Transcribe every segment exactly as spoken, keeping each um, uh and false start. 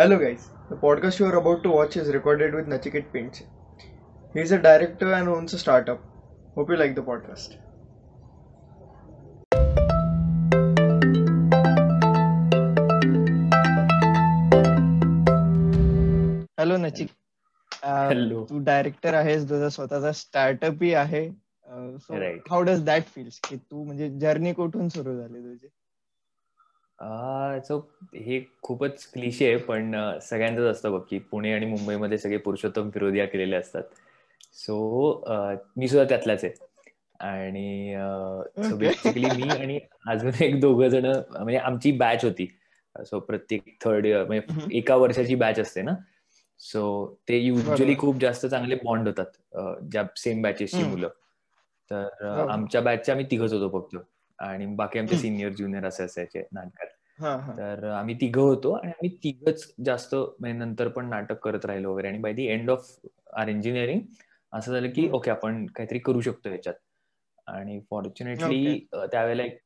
Hello guys, the podcast you are about to watch is recorded with Nachiket Pendse. He is a director and owns a startup. Hope you like the podcast. Hello Nachiket. Uh, Hello. तू director आहेस, तुझा स्वतःचा startup ही आहे. So how does that feels की तू म्हणजे journey कुठून सुरू झाली तुझी? सो हे खूपच क्लिशे आहे पण सगळ्यांचंच असतं बघ की पुणे आणि मुंबईमध्ये सगळे पुरुषोत्तम फिरोदिया केलेले असतात. सो मी सुद्धा त्यातलाच आहे आणि बेसिकली मी आणि अजून एक दोघं जण म्हणजे आमची बॅच होती. सो प्रत्येक थर्ड इयर म्हणजे एका वर्षाची बॅच असते ना, सो ते युजली खूप जास्त चांगले बॉन्ड होतात ज्या सेम बॅचेसची मुलं. तर आमच्या बॅचच्या आम्ही तिघच होतो फक्त आणि बाकी आमचे सिनियर ज्युनियर असे असायचे नाटकात. तर आम्ही तिघं होतो आणि आम्ही तिघच जास्त नंतर पण नाटक करत राहिलो वगैरे. आणि by the end of our engineering असं झालं की ओके आपण काहीतरी करू शकतो याच्यात. आणि फॉर्च्युनेटली त्यावेळेला एक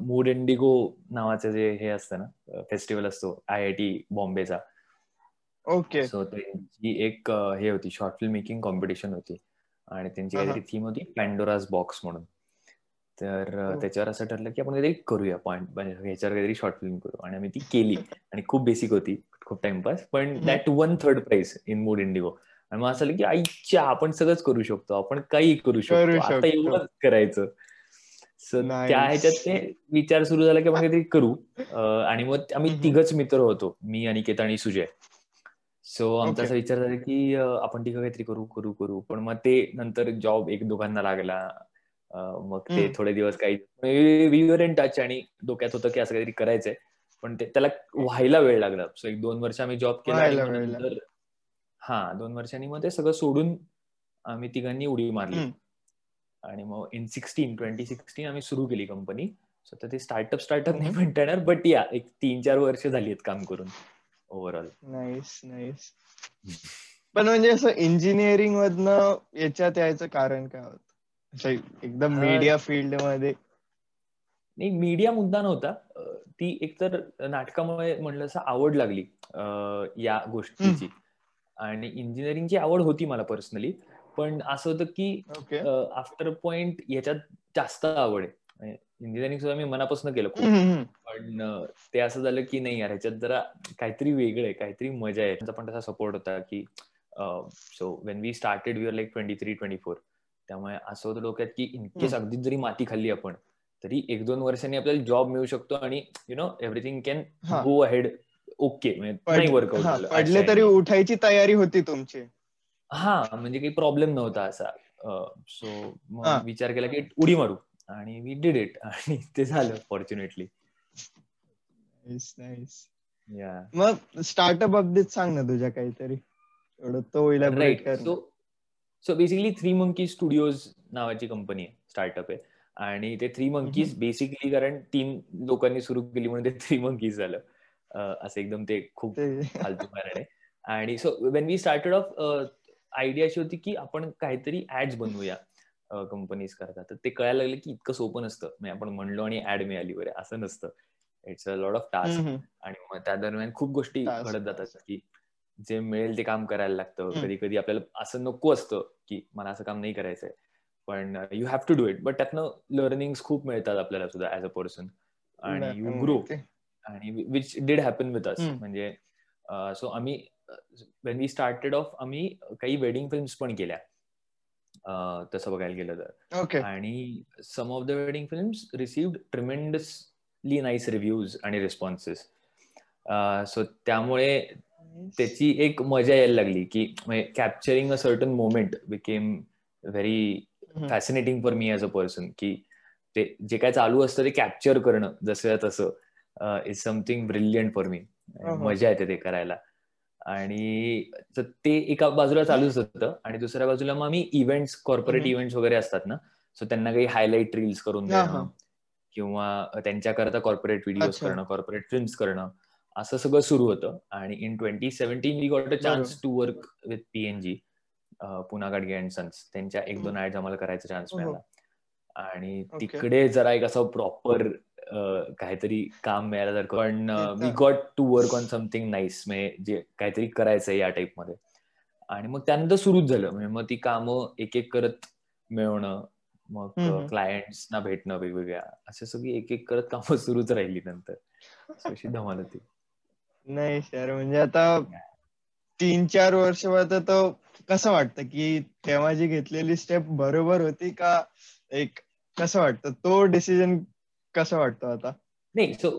मूड इंडिगो नावाचं जे हे असतं ना फेस्टिवल असतो आय आय टी बॉम्बेचा, ओके, सो त्यांची एक हे होती शॉर्ट फिल्म मेकिंग कॉम्पिटिशन होती आणि त्यांची काहीतरी थीम होती पेंडोराज बॉक्स म्हणून. तर त्याच्यावर असं ठरलं की आपण काहीतरी करूया पॉईंट ह्याच्यावर काहीतरी शॉर्ट फिल्म करू आणि आम्ही ती केली आणि खूप बेसिक होती खूप टाइमपास पण that one third prize in Mood Indigo. आणि मग असं झालं की आईच्या आपण सगळंच करू शकतो, आपण काही करू शकतो, आता एवढंच करायचं. सो त्या ह्याच्यात ते विचार सुरू झाला की आपण काहीतरी करू आणि मग आम्ही तिघच मित्र होतो मी अनिकेत आणि सुजय. सो आमचा असा विचार झाला की आपण तिघं काहीतरी करू करू करू पण मग ते नंतर जॉब एक दोघांना लागला. मग ते थोडे दिवस काही वीवर इन टच आणि डोक्यात होतं की असं काहीतरी करायचंय पण ते त्याला व्हायला वेळ लागला. सो एक दोन वर्ष आम्ही जॉब केला. हा, दोन वर्षांनी मग ते सगळं सोडून आम्ही तिघांनी उडी मारली आणि मग इन सिक्स्टीन ट्वेंटी सिक्स्टीन आम्ही सुरू केली कंपनी. सो तर ते स्टार्टअप स्टार्टअप नाही म्हणता येणार बट या एक तीन चार वर्ष झाली आहेत काम करून ओव्हरऑल. Nice nice. पण म्हणजे असं इंजिनिअरिंग मधनं याच्यात यायचं कारण काय होतं? एकदम मीडिया फील्ड मध्ये नाही, मीडिया मुद्दा नव्हता, ती एकतर नाटकामुळे म्हणलं असं आवड लागली या गोष्टीची आणि इंजिनिअरिंगची आवड होती मला पर्सनली पण असं होतं की आफ्टर पॉइंट याच्यात जास्त आवड आहे. इंजिनिअरिंग सुद्धा मी मनापासून केलं खूप पण ते असं झालं की नाही यार ह्याच्यात जरा काहीतरी वेगळं आहे, काहीतरी मजा आहे. त्यांचा पण तसा सपोर्ट होता की so when we started we are like twenty three twenty four, त्यामुळे असं होतं डोक्यात की इनकेस अगदी जरी माती खाल्ली आपण तरी एक दोन वर्षांनी आपल्याला जॉब मिळू शकतो आणि you know everything can go ahead. Okay, नाही वर्कआउट झालं पडले तरी उठायची तयारी होती तुमची. हा, म्हणजे काही प्रॉब्लेम नव्हता असा. सो मग विचार केला की उडी मारू आणि वी डिड इट आणि ते झालं फॉर्च्युनेटली. मग स्टार्टअप बाबतीत सांग ना तुझ्या काहीतरी एवढं तो इलॅबोरेट कर. So basically three monkeys studios नावाची कंपनी आहे, स्टार्टअप आहे आणि ते थ्री मंकीज बेसिकली कारण तीन लोकांनी सुरू केली म्हणून ते थ्री मंकीज झालं असं एकदम ते खूप फालतू कारण आहे. आणि so when we started off idea अशी होती की आपण काहीतरी ऍड्स बनवूया कंपनीज करता. तर ते कळायला लागलं की इतकं सोपं नसतं, म्हणजे आपण म्हणलो आणि ऍड मिळाली वगैरे असं नसतं. It's a lot of task आणि मग त्या दरम्यान खूप गोष्टी घडत जातात की जे मिळेल ते काम करायला लागतं. कधी कधी आपल्याला असं नको असतं की मला असं काम नाही करायचंय पण you have to do it. But त्यातनं लर्निंग खूप मिळतात आपल्याला सुद्धा ऍज अ पर्सन आणि यू ग्रो आणि which did happen with us. म्हणजे सो आम्ही व्हेन वी स्टार्टेड ऑफ आम्ही काही वेडिंग फिल्म्स पण केल्या तसं बघायला गेलं तर. आणि some of the wedding films received tremendously nice reviews आणि रिस्पॉन्सेस. सो त्यामुळे त्याची एक मजा यायला लागली की capturing a certain moment became very fascinating for me as a person की ते जे काय चालू असतं ते कॅप्चर करणं जसं तसं is something brilliant for me. मजा येते ते करायला आणि ते एका बाजूला चालूच होतं आणि दुसऱ्या बाजूला मग आम्ही इव्हेंट्स कॉर्पोरेट इव्हेंट्स वगैरे असतात ना, सो त्यांना काही हायलाईट रील्स करून देणं किंवा त्यांच्याकरता कॉर्पोरेट व्हिडिओज करणं, कॉर्पोरेट फिल्म्स करणं असं सगळं सुरू होतं. आणि in twenty seventeen we got a chance to work with PNG Poona Gadge and sons. त्यांच्या एक दोन ऍड्स आम्हाला करायचा चान्स मिळाला आणि तिकडे जरा एक असं प्रॉपर काहीतरी काम मिळाल्यासारखं. पण we got to work on something nice, म्हणजे जे काहीतरी करायचंय या टाईप मध्ये. आणि मग त्यानंतर सुरूच झालं, म्हणजे मग ती कामं एक एक करत मिळवणं, मग क्लायंट्सना भेटणं वेगवेगळ्या, असे सगळी एक एक करत कामं सुरूच राहिली नंतर. अशी धमाल होती. नाही सर, म्हणजे आता तीन चार वर्ष तर कसं वाटतं की तेव्हा जी घेतलेली स्टेप बरोबर होती का, एक कसं वाटतं तो डिसिजन, कसं वाटतं आता? नाही, सो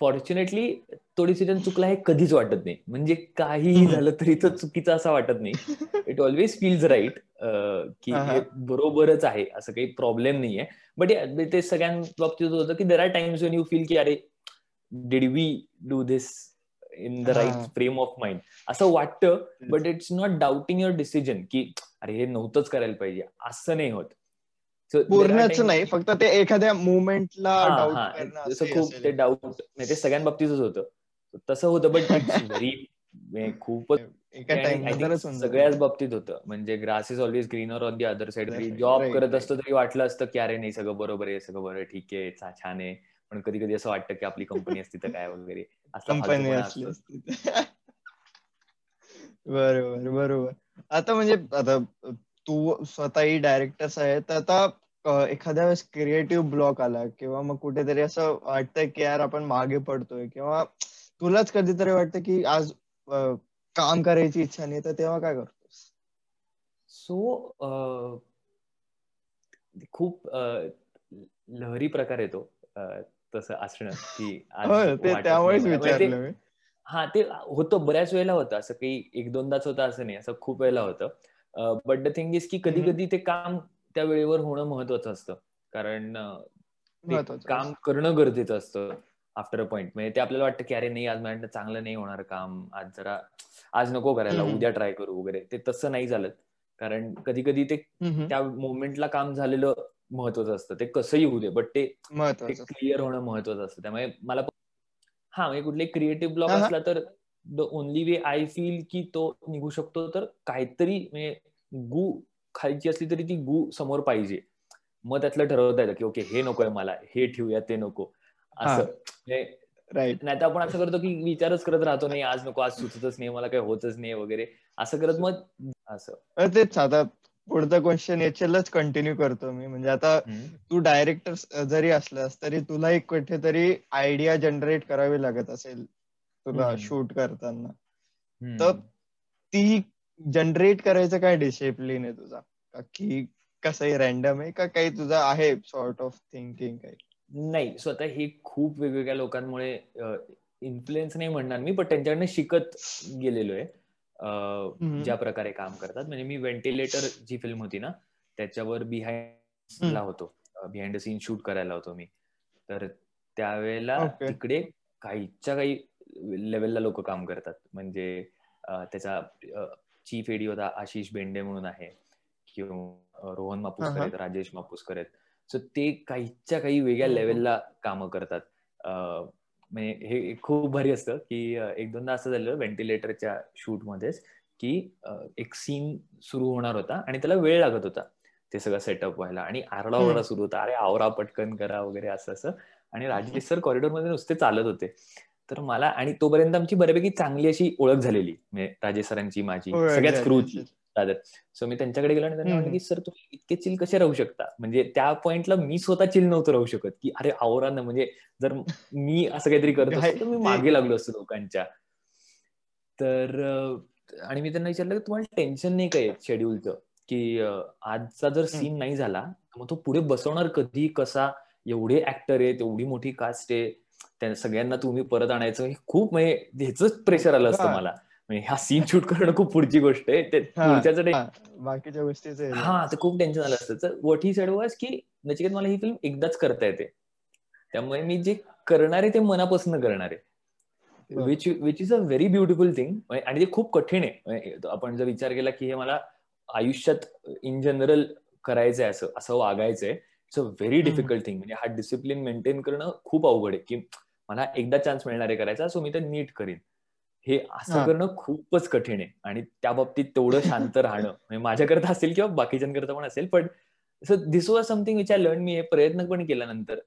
फॉर्च्युनेटली तो डिसिजन चुकला हे कधीच वाटत नाही, म्हणजे काहीही झालं तरी तो चुकीचा असा वाटत नाही. इट ऑलवेज फील्स राईट की हे बरोबरच आहे, असं काही प्रॉब्लेम नाहीये. बट ते सगळ्यांच्या बाबतीत होतं की there are times when you feel की अरे did we do this in the right frame of mind, असं वाटतं. But it's not doubting your decision की अरे हे नव्हतंच करायला पाहिजे, असं नाही होत. पूर्णच नाही, फक्त ते एखाद्या मुवमेंटला खूप ते डाऊट, नाही ते सगळ्यां बाबतीतच होतं, तसं होतं. बट व्हेरी खूपच सगळ्याच बाबतीत होतं, म्हणजे grass is always greener on the other side. Job करत असतो तरी वाटलं असतं की अरे नाही सगळं बरोबर आहे, सगळं बरोबर ठीक आहे, छान आहे. पण कधी कधी असं वाटतं की आपली कंपनी असती तर काय वगैरे, असं. बरोबर बरोबर. आता म्हणजे आता तू स्वतःही डायरेक्टर्स आहे, तर आता एखाद्या वेळेस क्रिएटिव्ह ब्लॉक आला किंवा मग कुठेतरी असं वाटतं की यार आपण मागे पडतोय, किंवा तुलाच कधीतरी वाटतं की आज काम करायची इच्छा नाही, तर तेव्हा काय करतोस? सो खूप लहरी प्रकार येतो तसं असणं की, त्यामुळेच विचारलं. हा, ते होतं बऱ्याच वेळेला, होतं असं काही एक दोनदाच होतं असं नाही, असं खूप वेळेला होतं. बट द थिंग इज की कधी कधी ते काम त्या वेळेवर होणं महत्वाचं असतं, कारण काम करणं गरजेचं असतं आफ्टर अ पॉइंट. म्हणजे ते आपल्याला वाटतं की अरे नाही आज माझ्याकडे चांगलं नाही होणार काम, आज जरा आज नको करायला, उद्या ट्राय करू वगैरे. ते तसं नाही झालं, कारण कधी कधी ते त्या मोमेंटला काम झालेलं महत्वाचं असतं, ते कसंही होऊ दे, बट ते क्लिअर होणं महत्वाचं असतं. त्यामुळे मला हा म्हणजे कुठले क्रिएटिव्ह ब्लॉक असला तर the only way I feel की तो निघू शकतो तर काहीतरी, म्हणजे गू खायची असली तरी ती गू समोर पाहिजे, मग त्यातलं ठरवता येतं की ओके हे नकोय मला, हे ठेवूया, ते नको, असं. राईट. नाही तर आपण असं करतो की विचारच करत राहतो, नाही आज नको, आज सुचतच नाही, मला काही होतच नाही वगैरे, असं करत मग असं. तेच आता पुढचा क्वेश्चन याच्यालाच कंटिन्यू करतो मी. म्हणजे आता तू डायरेक्टर जरी असलास तरी तुला एक कुठेतरी आयडिया जनरेट करावी लागत असेल तुला शूट करताना, तर ती जनरेट करायचं काय डिसिप्लिन आहे तुझा, की कसंही रॅन्डम आहे का काही तुझा आहे सॉर्ट ऑफ थिंकिंग काही? नाही, स्वतः हे खूप वेगवेगळ्या लोकांमुळे इन्फ्लुएन्स नाही म्हणणार मी, पण त्यांच्याकडनं शिकत गेलेलो आहे ज्या प्रकारे काम करतात. म्हणजे मी व्हेंटिलेटर जी फिल्म होती ना त्याच्यावर बिहाइंड होतो, बिहाइंड द सीन शूट करायला होतो मी. तर त्यावेळेला तिकडे काहीच्या काही लेवलला लोक काम करतात, म्हणजे त्याचा चीफ एडी होता आशिष बेंडे म्हणून आहे, किंवा रोहन मापूस करेत, राजेश मापूस करेत. सो ते काहीच्या काही वेगळ्या लेवलला कामं करतात. म्हणजे हे खूप भारी असतं की एक दोनदा असं झालं व्हेंटिलेटरच्या शूटमध्येच की एक सीन सुरू होणार होता आणि त्याला वेळ लागत होता ते सगळं सेटअप व्हायला, आणि आरडाओरडा सुरू होता, अरे आवरा पटकन करा वगैरे असं असं. आणि राजेश सर कॉरिडॉरमध्ये नुसते चालत होते, तर मला, आणि तोपर्यंत आमची बऱ्यापैकी चांगली अशी ओळख झालेली राजेश सरांची, माझी, सगळ्याच क्रूची. सो मी त्यांच्याकडे गेलो आणि त्यांना म्हटलं की सर तुम्ही इतके चिल कसे राहू शकता, म्हणजे त्या पॉइंटला मी स्वतः चिल नव्हतं राहू शकत की अरे आवरा ना, म्हणजे जर मी असं काहीतरी करत असतो तर मी मागे लागलो असतो लोकांच्या. तर आणि मी त्यांना विचारलं की तुम्हाला टेन्शन नाही काय शेड्यूलचं, की आजचा जर सीन नाही झाला मग तो पुढे बसवणार कधी, कसा, एवढे ऍक्टर आहेत, एवढी मोठी कास्ट आहे, त्या सगळ्यांना तुम्ही परत आणायचं, खूप म्हणजे ह्याच प्रेशर आलं असतं मला. म्हणजे हा सीन शूट करणं खूप पुढची गोष्ट आहे, ते बाकीच्या गोष्टीचं हा तर खूप टेन्शन आलं असतं. व्हॉट ही सेड वाज की नचिकेत मला ही फिल्म एकदाच करता येते, त्यामुळे मी जे करणार आहे ते मनापासून करणार आहे, which which is a very beautiful thing. आणि ते खूप कठीण आहे, आपण जर विचार केला की हे मला आयुष्यात इन जनरल करायचंय, असं असं वागायचंय, it's a very difficult thing. म्हणजे हा डिसिप्लिन मेंटेन करणं खूप अवघड आहे की मला एकदा चान्स मिळणार आहे करायचा, सो मी ते नीट करीन, हे असं करणं खूपच कठीण आहे. आणि त्या बाबतीत तेवढं शांत राहणं म्हणजे माझ्याकरता असेल किंवा बाकीच्यांकरता पण असेल, पण this was something which I learn. मी हे प्रयत्न पण केल्यानंतर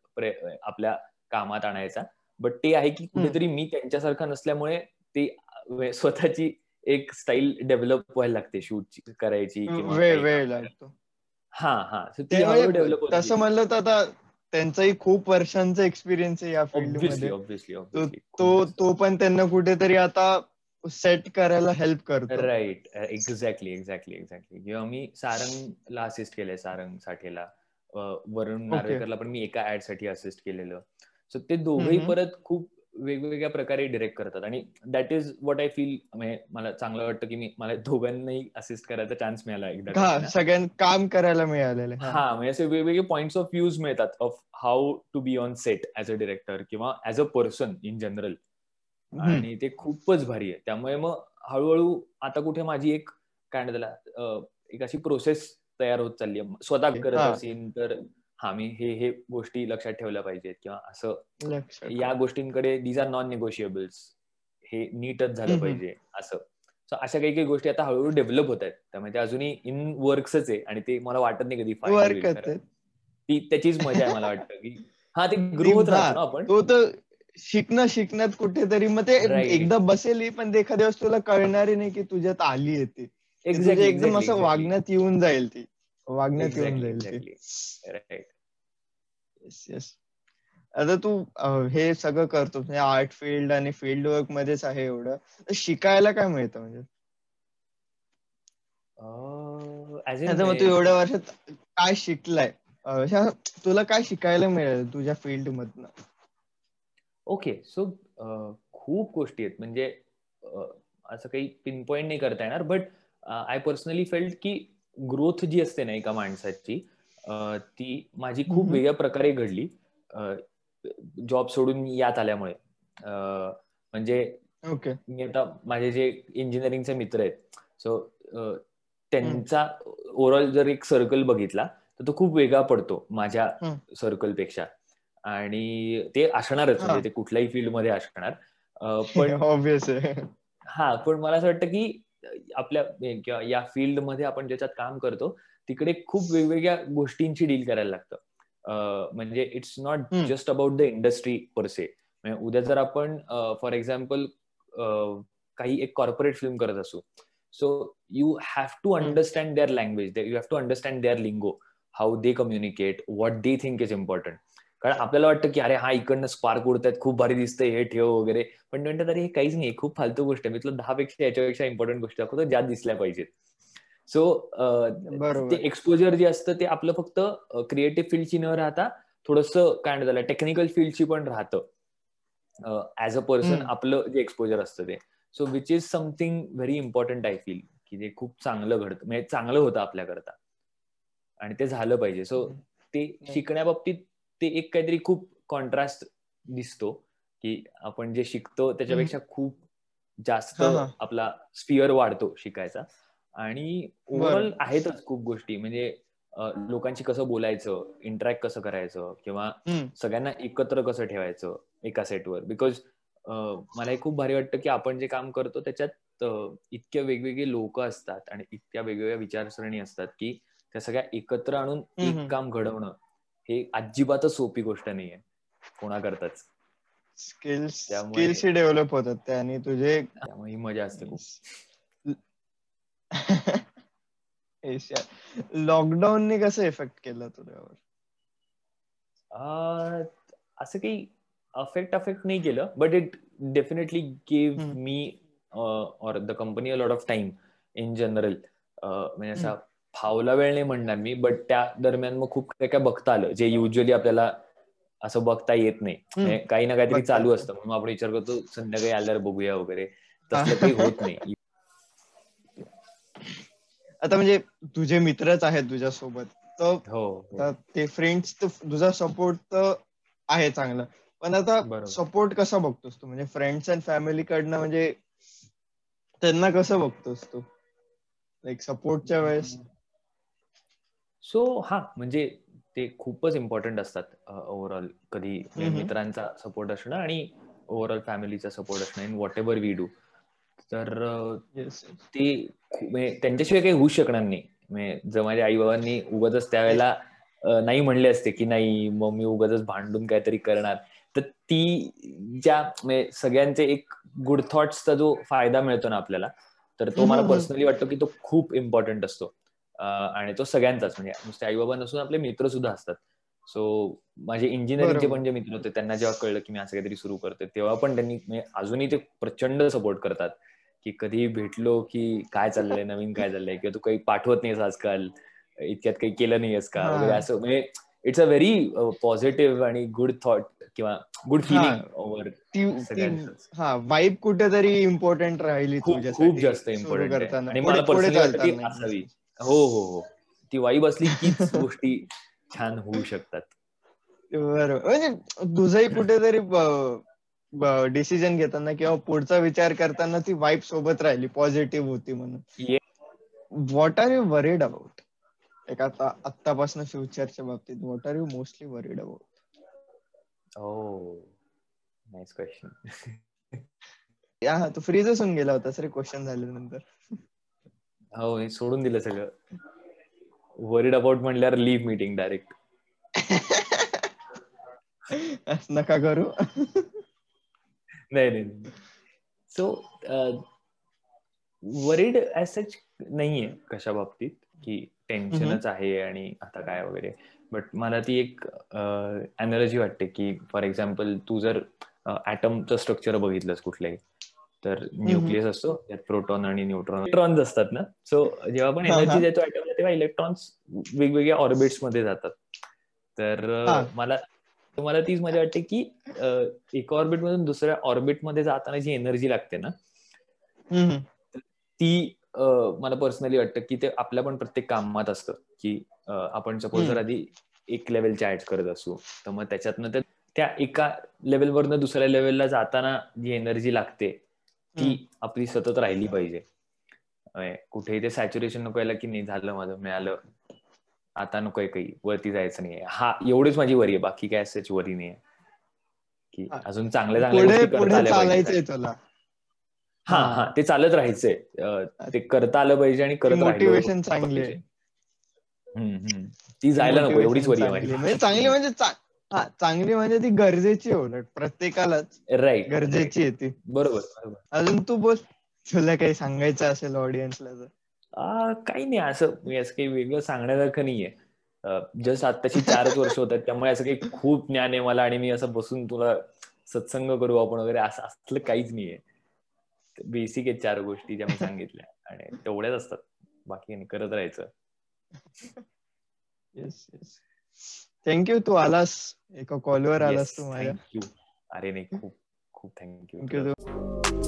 आपल्या कामात आणायचा. बट ते आहे की कुठेतरी मी त्यांच्यासारखा नसल्यामुळे ते स्वतःची एक स्टाईल डेव्हलप व्हायला लागते शूट करायची किंवा वेळ लागतो. हा हा डेव्हलप तसं म्हणलं तर आता त्यांचाही खूप वर्षांचा एक्सपिरियन्स आहे या फील्डमध्ये ऑब्व्हियसली, तो तो पण त्यांना कुठेतरी आता सेट करायला हेल्प करतो. राईट एक्झॅक्टली एक्झॅक्टली एक्झॅक्टली किंवा मी सारंगला असिस्ट केलंय, सारंग साठेला, वरुण नार्वेकरला पण मी एका ऍड साठी असिस्ट केलेलं. सो ते दोघेही परत खूप वेगवेगळ्या प्रकारे डिरेक्ट करतात आणि that is what I feel. मला चांगलं वाटतं की मी मला दोघांनाही असिस्ट करायचा चान्स मिळाला एकदा, सगळ्यांना काम करायला मिळालेलं. हा म्हणजे असे वेगवेगळे पॉइंट्स ऑफ व्ह्यूज मिळतात of how to be on set as a director किंवा as a person in general, आणि ते खूपच भारी आहे. त्यामुळे मग हळूहळू आता कुठे माझी एक काय म्हणतात एक अशी प्रोसेस तयार होत चालली आहे. स्वतः करत असेल तर हा मी हे हे गोष्टी लक्षात ठेवल्या पाहिजेत किंवा असं या गोष्टींकडे दीज आर नॉन निगोशिएबल्स, हे नीटच झालं पाहिजे असं. सो अशा काही काही गोष्टी आता हळूहळू डेव्हलप होत आहेत, त्यामुळे ते अजूनही इन वर्क्सच आहे आणि ते मला वाटत नाही कधी फायनल ती त्याचीच मजा आहे. मला वाटतं की हा ते ग्रोथ राहतो आपण, तो तर शिकणं शिकण्यात कुठेतरी मग ते एकदा बसेल पण एखाद्या वेळेस तुला कळणार नाही की तुझ्यात आली आहे ती, एकदम असं वागण्यात येऊन जाईल ती वागण्यात येऊन जाईल. आता तू हे सगळं करतो म्हणजे आर्ट फील्ड आणि फील्ड वर्क मध्येच आहे, एवढं शिकायला काय मिळतं म्हणजे तू एवढ्या वर्षात काय शिकलाय, तुला काय शिकायला मिळेल तुझ्या फील्ड मधनं? ओके सो खूप गोष्टी आहेत म्हणजे असं काही पिन पॉइंट नाही करता येणार, बट आय पर्सनली फेल्ट की ग्रोथ जी असते ना एका माणसाची ती माझी खूप वेगळ्या प्रकारे घडली जॉब सोडून यात आल्यामुळे. म्हणजे मी आता माझे जे इंजिनिअरिंगचे मित्र आहेत सो त्यांचा ओव्हरऑल जर एक सर्कल बघितला तर तो खूप वेगळा पडतो माझ्या सर्कलपेक्षा, आणि ते असणारच म्हणजे ते कुठल्याही फील्डमध्ये असणार. पण ऑब्व्हियस हा पण मला असं वाटतं की आपल्या किंवा या फील्डमध्ये आपण ज्याच्यात काम करतो तिकडे खूप वेगवेगळ्या गोष्टींची डील करायला लागतं. म्हणजे it's not just about the industry per se. उद्या जर आपण फॉर एक्झाम्पल काही एक कॉर्पोरेट फिल्म करत असू so you have to understand their language, you have to understand their lingo, how they communicate, what they think is important. कारण आपल्याला वाटतं की अरे हा इकडनं स्पार्क उडतायत खूप भारी दिसतंय हे ठेव वगैरे, पण म्हणतात अरे हे काहीच नाही खूप फालतू गोष्ट आहे, मी तुला दहा पेक्षा याच्यापेक्षा इम्पॉर्टंट गोष्टी दाखवतो ज्या दिसल्या पाहिजेत. सो ते एक्सपोजर जे असतं ते आपलं फक्त क्रिएटिव्ह फील्डची न राहता थोडंसं काय म्हणतात त्याला टेक्निकल फील्डची पण राहतं ऍज अ पर्सन आपलं जे एक्सपोजर असतं ते. So which is something very important I feel की जे खूप चांगलं घडतं म्हणजे चांगलं होतं आपल्याकरता आणि ते झालं पाहिजे. सो ते शिकण्याबाबतीत ते एक काहीतरी खूप कॉन्ट्रास्ट दिसतो की आपण जे शिकतो त्याच्यापेक्षा खूप जास्त आपला स्पिअर वाढतो शिकायचा. आणि ओव्हरऑल आहेतच खूप गोष्टी म्हणजे लोकांशी कसं बोलायचं, इंटरॅक्ट कसं करायचं किंवा सगळ्यांना एकत्र कसं ठेवायचं एका सेटवर. बिकॉज मला हे खूप भारी वाटतं की आपण जे काम करतो त्याच्यात इतक्या वेगवेगळे लोक असतात आणि इतक्या वेगवेगळ्या विचारसरणी असतात की त्या सगळ्या एकत्र आणून एक काम घडवणं हे अजिबातच सोपी गोष्ट नाहीये कोणाकरताच. स्किल्स स्किल्स डेव्हलप होतात ते आणि तुझे त्यामुळे मजा असते खूप. लॉकडाऊनने कसं इफेक्ट केलं तुझ्यावर? असं काही अफेक्ट अफेक्ट नाही केलं but it definitely give me or the company a lot of time in general. म्हणजे असा फावला वेळ नाही म्हणणार मी बट त्या दरम्यान मग खूप काय काय बघता आलं जे युजली आपल्याला असं बघता येत नाही, काही ना काहीतरी चालू असतं म्हणून आपण विचार करतो संध्याकाळी आल्यावर बघूया वगैरे, तसं काही होत नाही आता. म्हणजे तुझे मित्रच आहेत तुझ्या सोबत तर हो ते फ्रेंड्स, तुझा सपोर्ट तर आहे चांगला, पण आता सपोर्ट कसा बघतोस तू म्हणजे फ्रेंड्स अँड फॅमिली कडनं म्हणजे त्यांना कसं बघतोस तू लाईक सपोर्टच्या वेळेस? सो हा म्हणजे ते खूपच इम्पॉर्टंट असतात ओव्हरऑल कधी मित्रांचा सपोर्ट असणं आणि ओव्हरऑल फॅमिलीचा सपोर्ट असणं in whatever we do. तर ते त्यांच्याशिवाय काही होऊ शकणार नाही. जर माझ्या आई बाबांनी उगाचच त्यावेळेला नाही म्हणले असते की नाही मग मी उगाचच भांडून काहीतरी करणार तर ती ज्या म्हणजे सगळ्यांचे एक गुड थॉट्सचा जो फायदा मिळतो ना आपल्याला, तर तो मला पर्सनली वाटतो की तो खूप इम्पॉर्टंट असतो. आणि तो सगळ्यांचाच, म्हणजे नुसते आई बाबा नसून आपले मित्र सुद्धा असतात. सो माझे इंजिनिअरिंगचे पण जे मित्र होते त्यांना जेव्हा कळलं की मी असं काहीतरी सुरू करते, तेव्हा पण त्यांनी अजूनही ते प्रचंड सपोर्ट करतात. की कधी भेटलो की काय चाललंय, नवीन काय चाललंय, किंवा तू काही पाठवत नाहीस आजकाल, इतक्यात काही केलं नाहीयेस का वगैरे, असं. म्हणजे इट्स अ व्हेरी पॉझिटिव्ह आणि गुड थॉट किंवा गुड फिलिंग ओव्हर सगळ्यांना. वाईब कुठेतरी इम्पॉर्टंट राहिली, खूप जास्त इम्पॉर्टंट. आणि मला पर्सनली असावी. हो हो हो, ती वाईब असली कीच गोष्टी छान होऊ शकतात. बरोबर. म्हणजे तुझंही कुठेतरी डिसिजन घेताना किंवा पुढचा विचार करताना ती वाईब सोबत राहिली, पॉझिटिव्ह होती म्हणून. What are you worried about, एक आता आतापासून फ्युचरच्या बाबतीत, what are you mostly worried about? Oh nice question. या तू फ्रीज असून गेला होता सर क्वेश्चन झाल्यानंतर. हो, हे सोडून दिलं सगळं. वरीड अबाउट म्हणल्यावर लीव्ह मीटिंग डायरेक्ट. नका करू. नाही नाही, सो वरीड ॲज सच नाहीये कशा बाबतीत की टेन्शनच आहे आणि आता काय वगैरे. बट मला ती एक अॅनॉलॉजी वाटते की फॉर एक्झाम्पल तू जर ऍटमचं स्ट्रक्चर बघितलंस कुठलंही, तर न्यूक्लियस असतो, त्यात प्रोटॉन आणि न्यूट्रॉन इलेक्ट्रॉन्स असतात ना. सो जेव्हा आपण एनर्जी देतो ऍटमला तेव्हा इलेक्ट्रॉन्स वेगवेगळ्या ऑर्बिट्स मध्ये जातात. तर मला मला तीच मजा वाटते की एका ऑर्बिट मधून दुसऱ्या ऑर्बिट मध्ये जाताना जी एनर्जी लागते ना, ती मला पर्सनली वाटतं की ते आपल्या पण प्रत्येक कामात असतं. की आपण सपोज जर आधी एक लेवलच्या ऍड करत असू, तर मग त्याच्यातनं त्या एका लेवलवरनं दुसऱ्या लेवलला जाताना जी एनर्जी लागते ती आपली सतत राहिली पाहिजे. कुठेही ते सॅच्युरेशन नको यायला की नाही झालं माझं, मिळालं आता, नको काही वरती जायचं नाहीये. हा, एवढीच माझी वरी आहे, बाकी काय असेच वरी नाहीये. की अजून चांगल्या चांगल्या हा हा ते चालत राहायचंय, ते करता आलं पाहिजे आणि करत मोटिवेशन चांगली आहे, ती जायला नको, एवढीच वरी आहे माझी. चांगली म्हणजे हा चांगली म्हणजे ती गरजेची आहे, उलट प्रत्येकालाच राईट गरजेची आहे ती. बरोबर. अजून तू बोल, तुला काही सांगायचं असेल ऑडियन्सला तर? काही नाही, असं काही वेगळं सांगण्यासारखं नाहीये. जस्ट आताशी चारच वर्ष होतात त्यामुळे असं काही खूप ज्ञान आहे मला आणि मी असं बसून तुला सत्संग करू आपण वगैरे असं असलं काहीच नाहीये. बेसिक आहे चार गोष्टी ज्या मी सांगितल्या आणि तेवढ्याच असतात, बाकी करत राहायचं. Yes yes, thank you. तू आलास, एका कॉलवर आलास तू माझ्या. अरे नाही, खूप खूप थँक्यू.